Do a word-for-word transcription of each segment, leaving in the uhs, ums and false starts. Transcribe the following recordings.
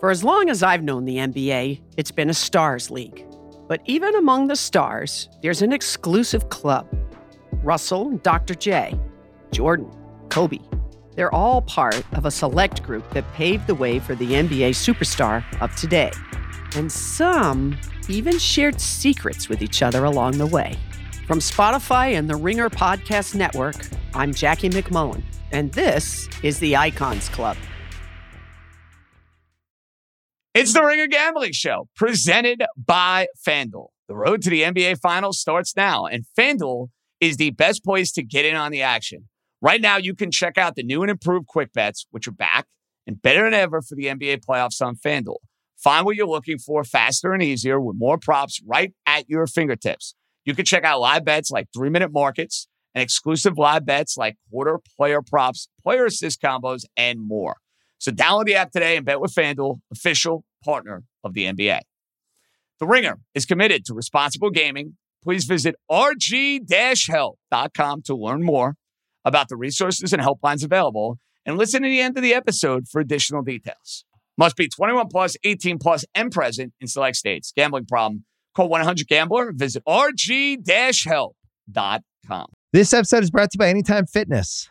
For as long as I've known the N B A, it's been a stars league. But even among the stars, there's an exclusive club. Russell and Doctor J, Jordan, Kobe, they're all part of a select group that paved the way for the N B A superstar of today. And some even shared secrets with each other along the way. From Spotify and The Ringer Podcast Network, I'm Jackie McMullen, and this is The Icons Club. It's The Ringer Gambling Show, presented by FanDuel. The road to the N B A Finals starts now, and FanDuel is the best place to get in on the action. Right now, you can check out the new and improved Quick Bets, which are back and better than ever for the N B A playoffs on FanDuel. Find what you're looking for faster and easier with more props right at your fingertips. You can check out live bets like three-minute markets and exclusive live bets like quarter player props, player assist combos, and more. So download the app today and bet with FanDuel, official partner of the N B A. The Ringer is committed to responsible gaming. Please visit R G dash help dot com to learn more about the resources and helplines available, and listen to the end of the episode for additional details. Must be twenty-one plus, eighteen plus, and present in select states. Gambling problem? Call one eight hundred gambler. Visit R G dash help dot com. This episode is brought to you by Anytime Fitness.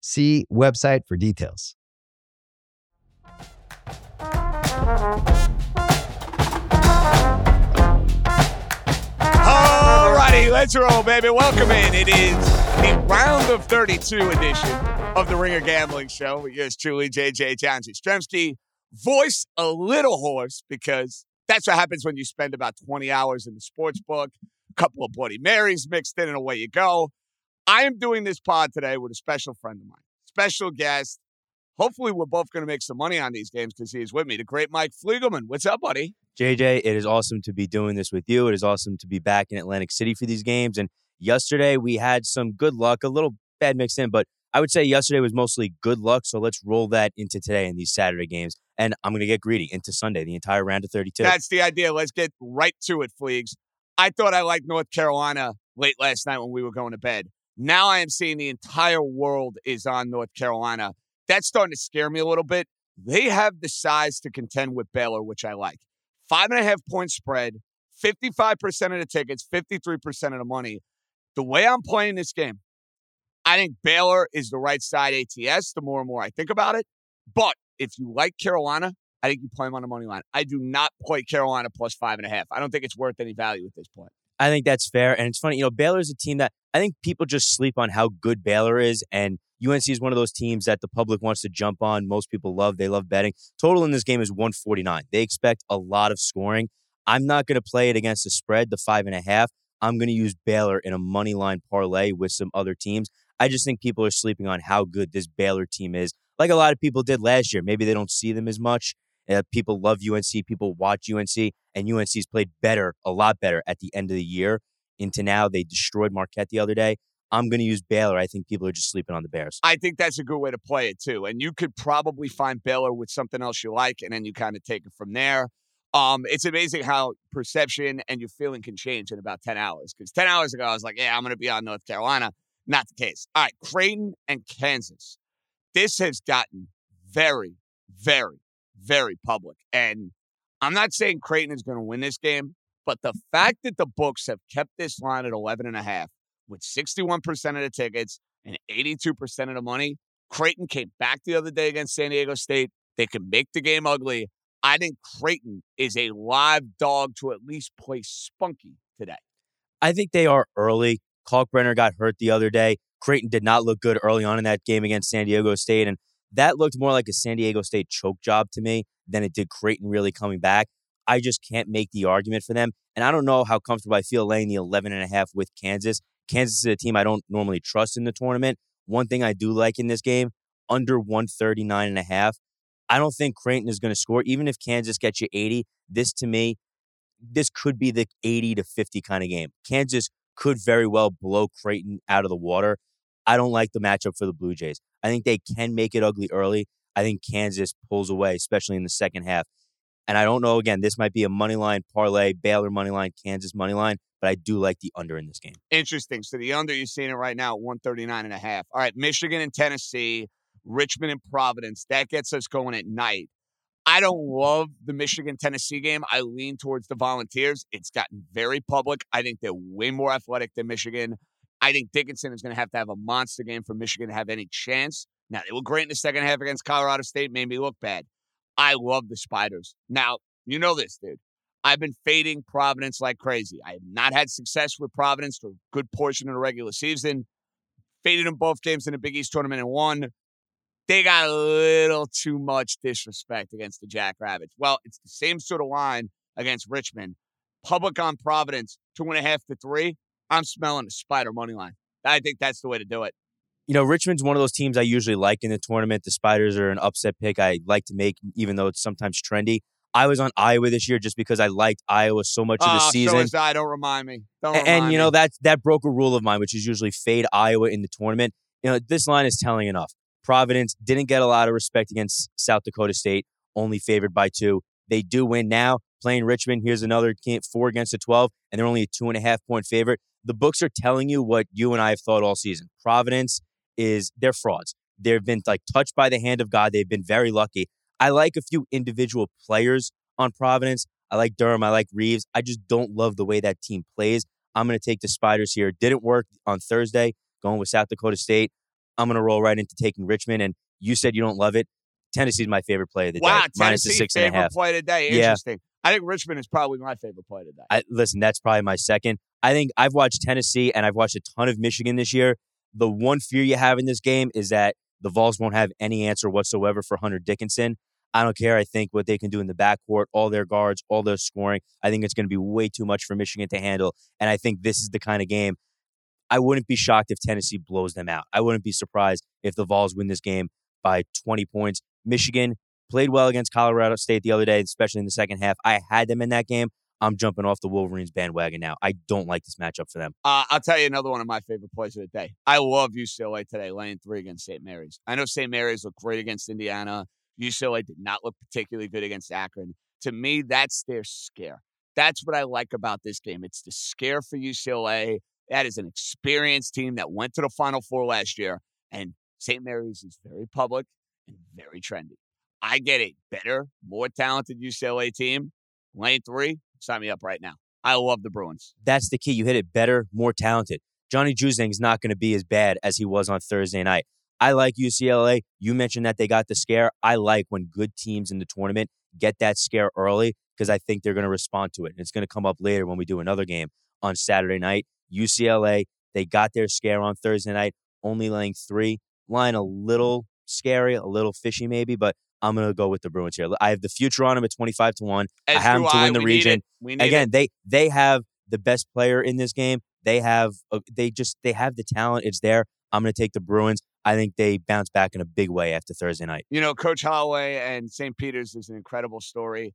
See website for details. All righty, let's roll, baby. Welcome in. It is the round of thirty-two edition of the Ringer Gambling Show with yours truly, J J John Jastremski. Voice a little hoarse because that's what happens when you spend about twenty hours in the sports book, a couple of Bloody Marys mixed in, and away you go. I am doing this pod today with a special friend of mine, special guest. Hopefully, we're both going to make some money on these games because he is with me, the great Mike Fliegelman. What's up, buddy? J J, it is awesome to be doing this with you. It is awesome to be back in Atlantic City for these games. And yesterday, we had some good luck, a little bad mixed in, but I would say yesterday was mostly good luck. So let's roll that into today in these Saturday games. And I'm going to get greedy into Sunday, the entire round of thirty-two. That's the idea. Let's get right to it, Fleegs. I thought I liked North Carolina late last night when we were going to bed. Now I am seeing the entire world is on North Carolina. That's starting to scare me a little bit. They have the size to contend with Baylor, which I like. Five and a half point spread, fifty-five percent of the tickets, fifty-three percent of the money. The way I'm playing this game, I think Baylor is the right side A T S the more and more I think about it. But if you like Carolina, I think you play them on the money line. I do not play Carolina plus five and a half. I don't think it's worth any value at this point. I think that's fair. And it's funny, you know, Baylor's a team that I think people just sleep on how good Baylor is. And U N C is one of those teams that the public wants to jump on. Most people love. They love betting. Total in this game is one forty-nine. They expect a lot of scoring. I'm not going to play it against the spread, the five and a half. I'm going to use Baylor in a money line parlay with some other teams. I just think people are sleeping on how good this Baylor team is. Like a lot of people did last year. Maybe they don't see them as much. Uh, people love U N C. People watch U N C. And U N C's played better, a lot better at the end of the year into now. They destroyed Marquette the other day. I'm going to use Baylor. I think people are just sleeping on the Bears. I think that's a good way to play it, too. And you could probably find Baylor with something else you like, and then you kind of take it from there. Um, it's amazing how perception and your feeling can change in about ten hours. Because ten hours ago, I was like, yeah, I'm going to be on North Carolina. Not the case. All right, Creighton and Kansas. This has gotten very, very, very public. And I'm not saying Creighton is going to win this game, but the fact that the books have kept this line at eleven and a half with sixty-one percent of the tickets and eighty-two percent of the money, Creighton came back the other day against San Diego State. They can make the game ugly. I think Creighton is a live dog to at least play spunky today. I think they are early. Kalkbrenner got hurt the other day. Creighton did not look good early on in that game against San Diego State, and that looked more like a San Diego State choke job to me than it did Creighton really coming back. I just can't make the argument for them, and I don't know how comfortable I feel laying the eleven and a half with Kansas. Kansas is a team I don't normally trust in the tournament. One thing I do like in this game, under one thirty-nine and a half. I don't think Creighton is going to score. Even if Kansas gets you eighty, this to me this could be the eighty to fifty kind of game. Kansas could very well blow Creighton out of the water. I don't like the matchup for the Blue Jays. I think they can make it ugly early. I think Kansas pulls away, especially in the second half. And I don't know, again, this might be a money line parlay, Baylor money line, Kansas money line, but I do like the under in this game. Interesting. So the under, you're seeing it right now at one thirty-nine and a half. All right, Michigan and Tennessee, Richmond and Providence. That gets us going at night. I don't love the Michigan-Tennessee game. I lean towards the Volunteers. It's gotten very public. I think they're way more athletic than Michigan. I think Dickinson is going to have to have a monster game for Michigan to have any chance. Now, they were great in the second half against Colorado State. Made me look bad. I love the Spiders. Now, you know this, dude. I've been fading Providence like crazy. I have not had success with Providence for a good portion of the regular season. Faded them both games in the Big East tournament and won. They got a little too much disrespect against the Jackrabbits. Well, it's the same sort of line against Richmond. Public on Providence, two and a half to three. I'm smelling a Spider money line. I think that's the way to do it. You know, Richmond's one of those teams I usually like in the tournament. The Spiders are an upset pick I like to make, even though it's sometimes trendy. I was on Iowa this year just because I liked Iowa so much of the oh, season. So was I. Don't remind me. Don't and, remind and, you know, me. That, that broke a rule of mine, which is usually fade Iowa in the tournament. You know, this line is telling enough. Providence didn't get a lot of respect against South Dakota State, only favored by two. They do win now, playing Richmond. Here's another game, four against a twelve, and they're only a two-and-a-half-point favorite. The books are telling you what you and I have thought all season. Providence is, they're frauds. They've been like touched by the hand of God. They've been very lucky. I like a few individual players on Providence. I like Durham. I like Reeves. I just don't love the way that team plays. I'm going to take the Spiders here. Didn't work on Thursday, going with South Dakota State. I'm going to roll right into taking Richmond, and you said you don't love it. Tennessee's my favorite play of the wow, day. Wow, Tennessee's six favorite and a half. Play today. Interesting. Yeah. I think Richmond is probably my favorite play today. I, listen, that's probably my second. I think I've watched Tennessee, and I've watched a ton of Michigan this year. The one fear you have in this game is that the Vols won't have any answer whatsoever for Hunter Dickinson. I don't care. I think what they can do in the backcourt, all their guards, all their scoring, I think it's going to be way too much for Michigan to handle, and I think this is the kind of game. I wouldn't be shocked if Tennessee blows them out. I wouldn't be surprised if the Vols win this game by twenty points. Michigan played well against Colorado State the other day, especially in the second half. I had them in that game. I'm jumping off the Wolverines bandwagon now. I don't like this matchup for them. Uh, I'll tell you another one of my favorite plays of the day. I love U C L A today, laying three against Saint Mary's. I know Saint Mary's looked great against Indiana. U C L A did not look particularly good against Akron. To me, that's their scare. That's what I like about this game. It's the scare for U C L A. That is an experienced team that went to the Final Four last year, and Saint Mary's is very public and very trendy. I get a better, more talented U C L A team. Lane three, sign me up right now. I love the Bruins. That's the key. You hit it better, more talented. Johnny Juzang is not going to be as bad as he was on Thursday night. I like U C L A. You mentioned that they got the scare. I like when good teams in the tournament get that scare early because I think they're going to respond to it. And it's going to come up later when we do another game on Saturday night. U C L A, they got their scare on Thursday night, only laying three. Line a little scary, a little fishy maybe, but I'm going to go with the Bruins here. I have the future on them at twenty-five to one. As I have them to I, win the region. Again, it. they they have the best player in this game. They have they just they have the talent. It's there. I'm going to take the Bruins. I think they bounce back in a big way after Thursday night. You know, Coach Holloway and Saint Peter's is an incredible story.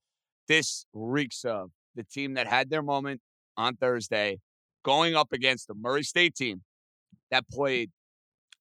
This reeks of the team that had their moment on Thursday, going up against the Murray State team that played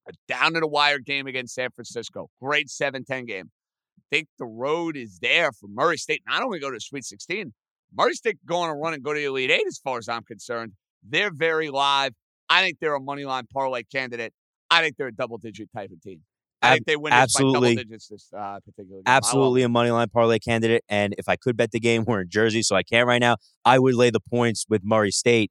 a down-to-the-wire game against San Francisco. Great seven ten game. I think the road is there for Murray State. Not only go to the Sweet sixteen, Murray State can go on a run and go to the Elite Eight as far as I'm concerned. They're very live. I think they're a moneyline parlay candidate. I think they're a double-digit type of team. I think they win this by double digits this uh, particular game. Absolutely a moneyline parlay candidate. And if I could bet the game, we're in Jersey, so I can't right now. I would lay the points with Murray State.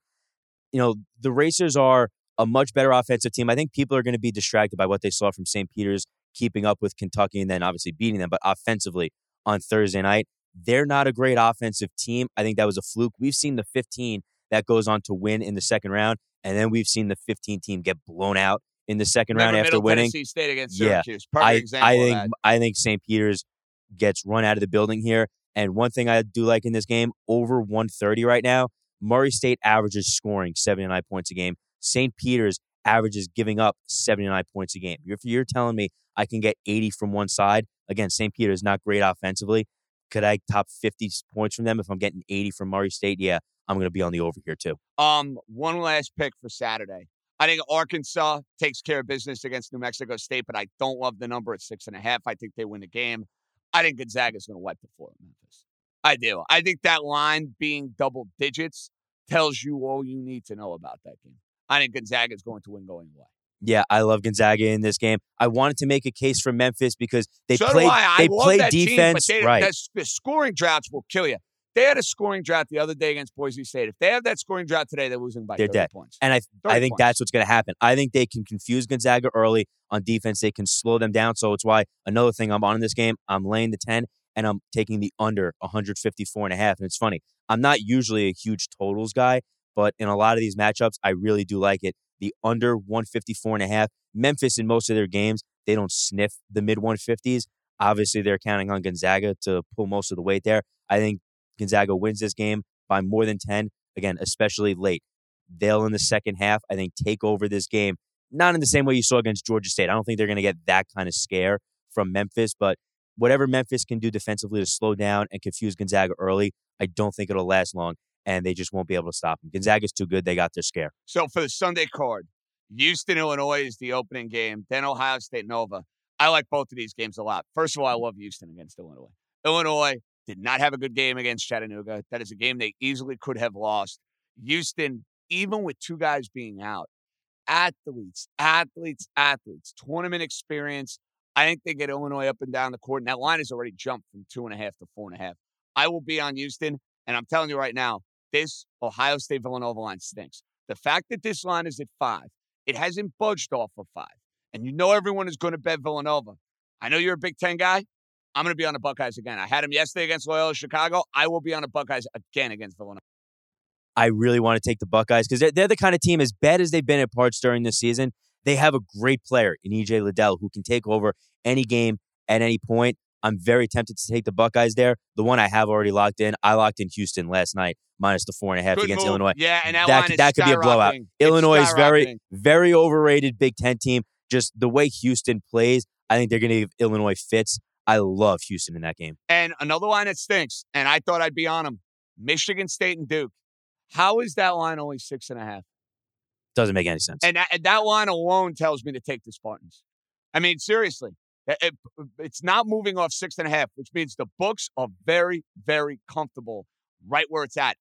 You know, the Racers are a much better offensive team. I think people are going to be distracted by what they saw from Saint Peter's, keeping up with Kentucky and then obviously beating them. But offensively on Thursday night, they're not a great offensive team. I think that was a fluke. We've seen the fifteen that goes on to win in the second round. And then we've seen the fifteen team get blown out in the second Remember round after Middle winning. Tennessee State against Syracuse. Yeah, I, I, think, I think Saint Peter's gets run out of the building here. And one thing I do like in this game, over one thirty right now, Murray State averages scoring seventy-nine points a game. Saint Peter's averages giving up seventy-nine points a game. If you're telling me I can get eighty from one side, again, Saint Peter's not great offensively. could I top fifty points from them? If I'm getting eighty from Murray State, yeah, I'm going to be on the over here too. Um, one last pick for Saturday. I think Arkansas takes care of business against New Mexico State, but I don't love the number at six and a half. I think they win the game. I think Gonzaga's going to wipe the floor with Memphis. I do. I think that line being double digits tells you all you need to know about that game. I think Gonzaga's going to win going away. Yeah, I love Gonzaga in this game. I wanted to make a case for Memphis because they so played they played defense. Team, they, right. That, the scoring droughts will kill you. They had a scoring drought the other day against Boise State. If they have that scoring drought today, they're losing by they're thirty dead. points. And I I think points. that's what's going to happen. I think they can confuse Gonzaga early on defense. They can slow them down. So it's why another thing I'm on in this game, I'm laying the ten and I'm taking the under one fifty-four and a half. And it's funny. I'm not usually a huge totals guy, but in a lot of these matchups, I really do like it. The under one fifty-four and a half. Memphis, in most of their games, they don't sniff the mid one fifties. Obviously, they're counting on Gonzaga to pull most of the weight there. I think Gonzaga wins this game by more than ten. Again, especially late. They'll, in the second half, I think, take over this game. Not in the same way you saw against Georgia State. I don't think they're going to get that kind of scare from Memphis, but whatever Memphis can do defensively to slow down and confuse Gonzaga early, I don't think it'll last long, and they just won't be able to stop them. Gonzaga's too good. They got their scare. So for the Sunday card, Houston, Illinois is the opening game, then Ohio State, Nova. I like both of these games a lot. First of all, I love Houston against Illinois. Illinois did not have a good game against Chattanooga. That is a game they easily could have lost. Houston, even with two guys being out, athletes, athletes, athletes, tournament experience. I think they get Illinois up and down the court, and that line has already jumped from two and a half to four and a half. I will be on Houston, and I'm telling you right now, this Ohio State-Villanova line stinks. The fact that this line is at five, it hasn't budged off of five, and you know everyone is going to bet Villanova. I know you're a Big Ten guy. I'm going to be on the Buckeyes again. I had them yesterday against Loyola Chicago. I will be on the Buckeyes again against Villanova. I really want to take the Buckeyes because they're, they're the kind of team, as bad as they've been at parts during this season, they have a great player in E J Liddell who can take over any game at any point. I'm very tempted to take the Buckeyes there. The one I have already locked in, I locked in Houston last night, minus the four and a half Good against move. Illinois. Yeah, and that, that, line is that could be a blowout. Illinois is very, very overrated Big Ten team. Just the way Houston plays, I think they're going to give Illinois fits. I love Houston in that game. And another line that stinks, and I thought I'd be on them, Michigan State and Duke. How is that line only six and a half? Doesn't make any sense. And that, and that line alone tells me to take the Spartans. I mean, seriously. It, it's not moving off six and a half, which means the books are very, very comfortable right where it's at.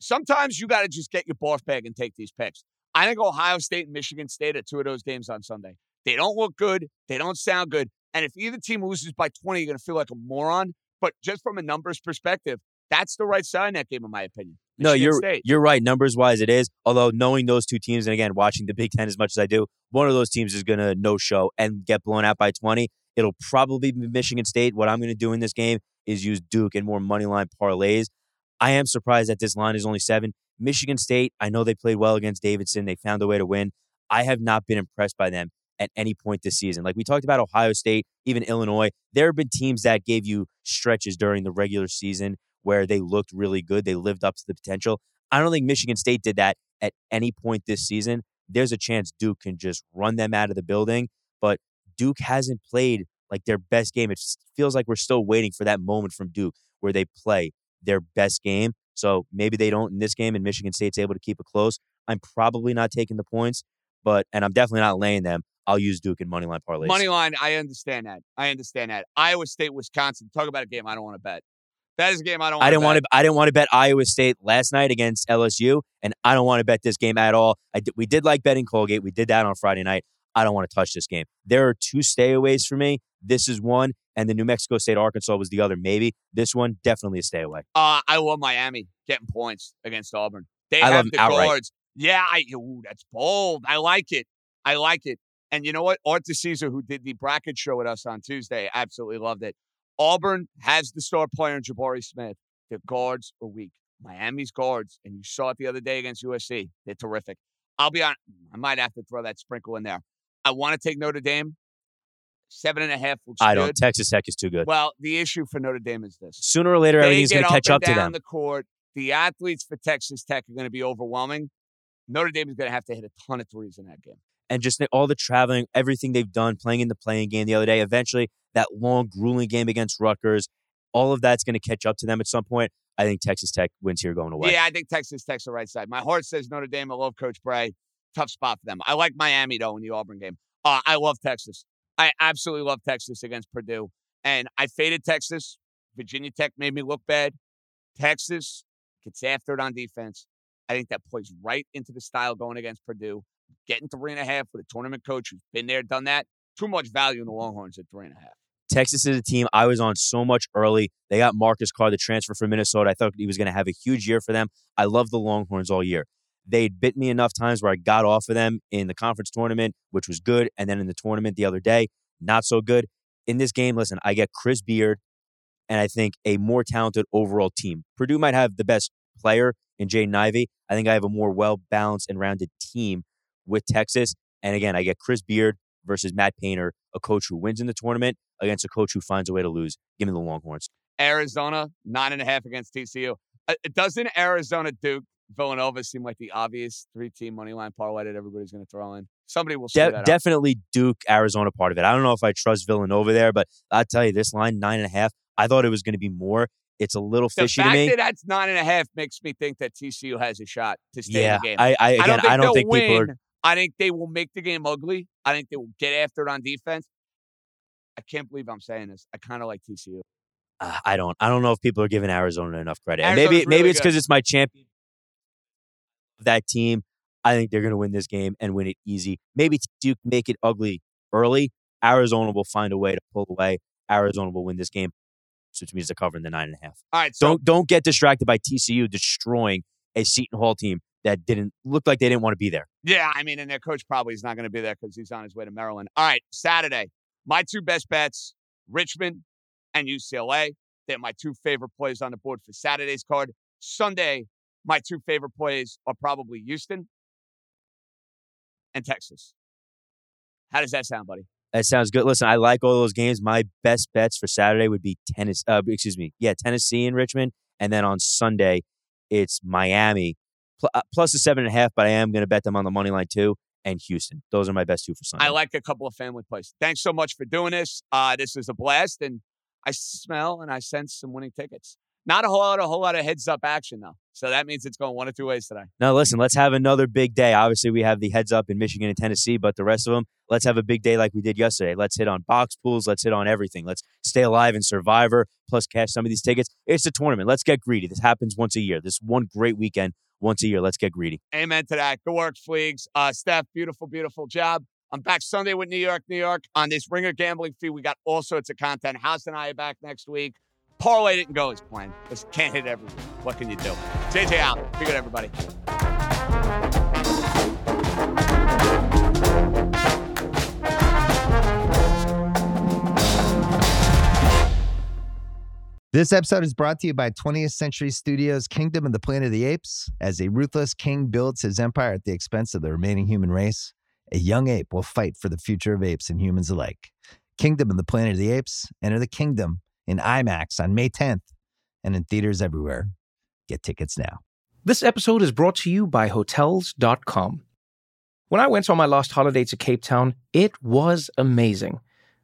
Sometimes you got to just get your barf bag and take these picks. I think Ohio State and Michigan State are two of those games on Sunday. They don't look good. They don't sound good. And if either team loses by twenty, you're going to feel like a moron. But just from a numbers perspective, that's the right side in that game, in my opinion. Michigan no, you're State. You're right. Numbers-wise, it is. Although knowing those two teams, and again, watching the Big Ten as much as I do, one of those teams is going to no-show and get blown out by twenty. It'll probably be Michigan State. What I'm going to do in this game is use Duke and more moneyline parlays. I am surprised that this line is only seven. Michigan State, I know they played well against Davidson. They found a way to win. I have not been impressed by them at any point this season. Like we talked about Ohio State, even Illinois. There have been teams that gave you stretches during the regular season where they looked really good. They lived up to the potential. I don't think Michigan State did that at any point this season. There's a chance Duke can just run them out of the building, but Duke hasn't played like their best game. It feels like we're still waiting for that moment from Duke where they play their best game. So maybe they don't in this game and Michigan State's able to keep it close. I'm probably not taking the points, but and I'm definitely not laying them. I'll use Duke in moneyline parlays. Moneyline, I understand that. I understand that. Iowa State, Wisconsin. Talk about a game I don't want to bet. That is a game I don't want I didn't to bet. Want to, I didn't want to bet Iowa State last night against L S U, and I don't want to bet this game at all. I did, we did like betting Colgate. We did that on Friday night. I don't want to touch this game. There are two stayaways for me. This is one, and the New Mexico State Arkansas was the other. Maybe. This one, definitely a stayaway. Uh, I love Miami getting points against Auburn. They I have love the outright. Guards. Yeah, I, ooh, that's bold. I like it. I like it. And you know what? Arthur Caesar, who did the bracket show with us on Tuesday, absolutely loved it. Auburn has the star player in Jabari Smith. Their guards are weak. Miami's guards, and you saw it the other day against U S C. They're terrific. I'll be on. I might have to throw that sprinkle in there. I want to take Notre Dame. Seven and a half looks I good. I don't. Texas Tech is too good. Well, the issue for Notre Dame is this. Sooner or later, everything's going to catch up to them. They get up and down the court. The athletes for Texas Tech are going to be overwhelming. Notre Dame is going to have to hit a ton of threes in that game. And just all the traveling, everything they've done, playing in the play-in game the other day, eventually that long, grueling game against Rutgers, all of that's going to catch up to them at some point. I think Texas Tech wins here going away. Yeah, I think Texas Tech's the right side. My heart says Notre Dame. I love Coach Bray. Tough spot for them. I like Miami, though, in the Auburn game. Uh, I love Texas. I absolutely love Texas against Purdue. And I faded Texas. Virginia Tech made me look bad. Texas gets after it on defense. I think that plays right into the style going against Purdue. Getting three and a half with a tournament coach who's been there, done that. Too much value in the Longhorns at three and a half. Texas is a team I was on so much early. They got Marcus Carr, the transfer from Minnesota. I thought he was going to have a huge year for them. I love the Longhorns all year. They'd bit me enough times where I got off of them in the conference tournament, which was good. And then in the tournament the other day, not so good. In this game, listen, I get Chris Beard and I think a more talented overall team. Purdue might have the best player in Jaden Ivey. I think I have a more well-balanced and rounded team with Texas. And again, I get Chris Beard versus Matt Painter, a coach who wins in the tournament against a coach who finds a way to lose. Give me the Longhorns. Arizona, nine and a half against T C U. Uh, doesn't Arizona, Duke, Villanova seem like the obvious three-team money line parlay that everybody's going to throw in? Somebody will screw De- that Definitely up. Duke, Arizona part of it. I don't know if I trust Villanova there, but I'll tell you, this line, nine and a half, I thought it was going to be more. It's a little fishy to me. The fact that that's nine and a half makes me think that T C U has a shot to stay yeah, in the game. I, I, again, I don't think, I don't think people are... I think they will make the game ugly. I think they will get after it on defense. I can't believe I'm saying this. I kind of like T C U. Uh, I don't. I don't know if people are giving Arizona enough credit. And maybe really maybe it's because it's my champion. That team, I think they're going to win this game and win it easy. Maybe Duke make it ugly early. Arizona will find a way to pull away. Arizona will win this game, which means they're covering the nine and a half. All right. So- don't don't get distracted by T C U destroying a Seton Hall team that didn't look like they didn't want to be there. Yeah, I mean, and their coach probably is not going to be there because he's on his way to Maryland. All right, Saturday, my two best bets, Richmond and U C L A. They're my two favorite plays on the board for Saturday's card. Sunday, my two favorite plays are probably Houston and Texas. How does that sound, buddy? That sounds good. Listen, I like all those games. My best bets for Saturday would be tennis. Uh, excuse me. Yeah, Tennessee and Richmond. And then on Sunday, it's Miami. Plus a seven and a half, but I am going to bet them on the money line too, and Houston. Those are my best two for Sunday. I like a couple of family plays. Thanks so much for doing this. Uh, this is a blast, and I smell and I sense some winning tickets. Not a whole lot, a whole lot of heads up action though, so that means it's going one of two ways today. Now listen, let's have another big day. Obviously, we have the heads up in Michigan and Tennessee, but the rest of them, let's have a big day like we did yesterday. Let's hit on box pools. Let's hit on everything. Let's stay alive in Survivor. Plus, cash some of these tickets. It's a tournament. Let's get greedy. This happens once a year. This one great weekend. Once a year, let's get greedy. Amen to that. Good work, Fleegs. Uh, Steph, beautiful, beautiful job. I'm back Sunday with New York, New York on this Ringer Gambling Feed. We got all sorts of content. House and I are back next week. Parlay didn't go as planned. Just can't hit everyone. What can you do? J J out. Be good, everybody. This episode is brought to you by twentieth Century Studios' Kingdom of the Planet of the Apes. As a ruthless king builds his empire at the expense of the remaining human race, a young ape will fight for the future of apes and humans alike. Kingdom of the Planet of the Apes. Enter the kingdom in IMAX on May tenth and in theaters everywhere. Get tickets now. This episode is brought to you by Hotels dot com. When I went on my last holiday to Cape Town, it was amazing.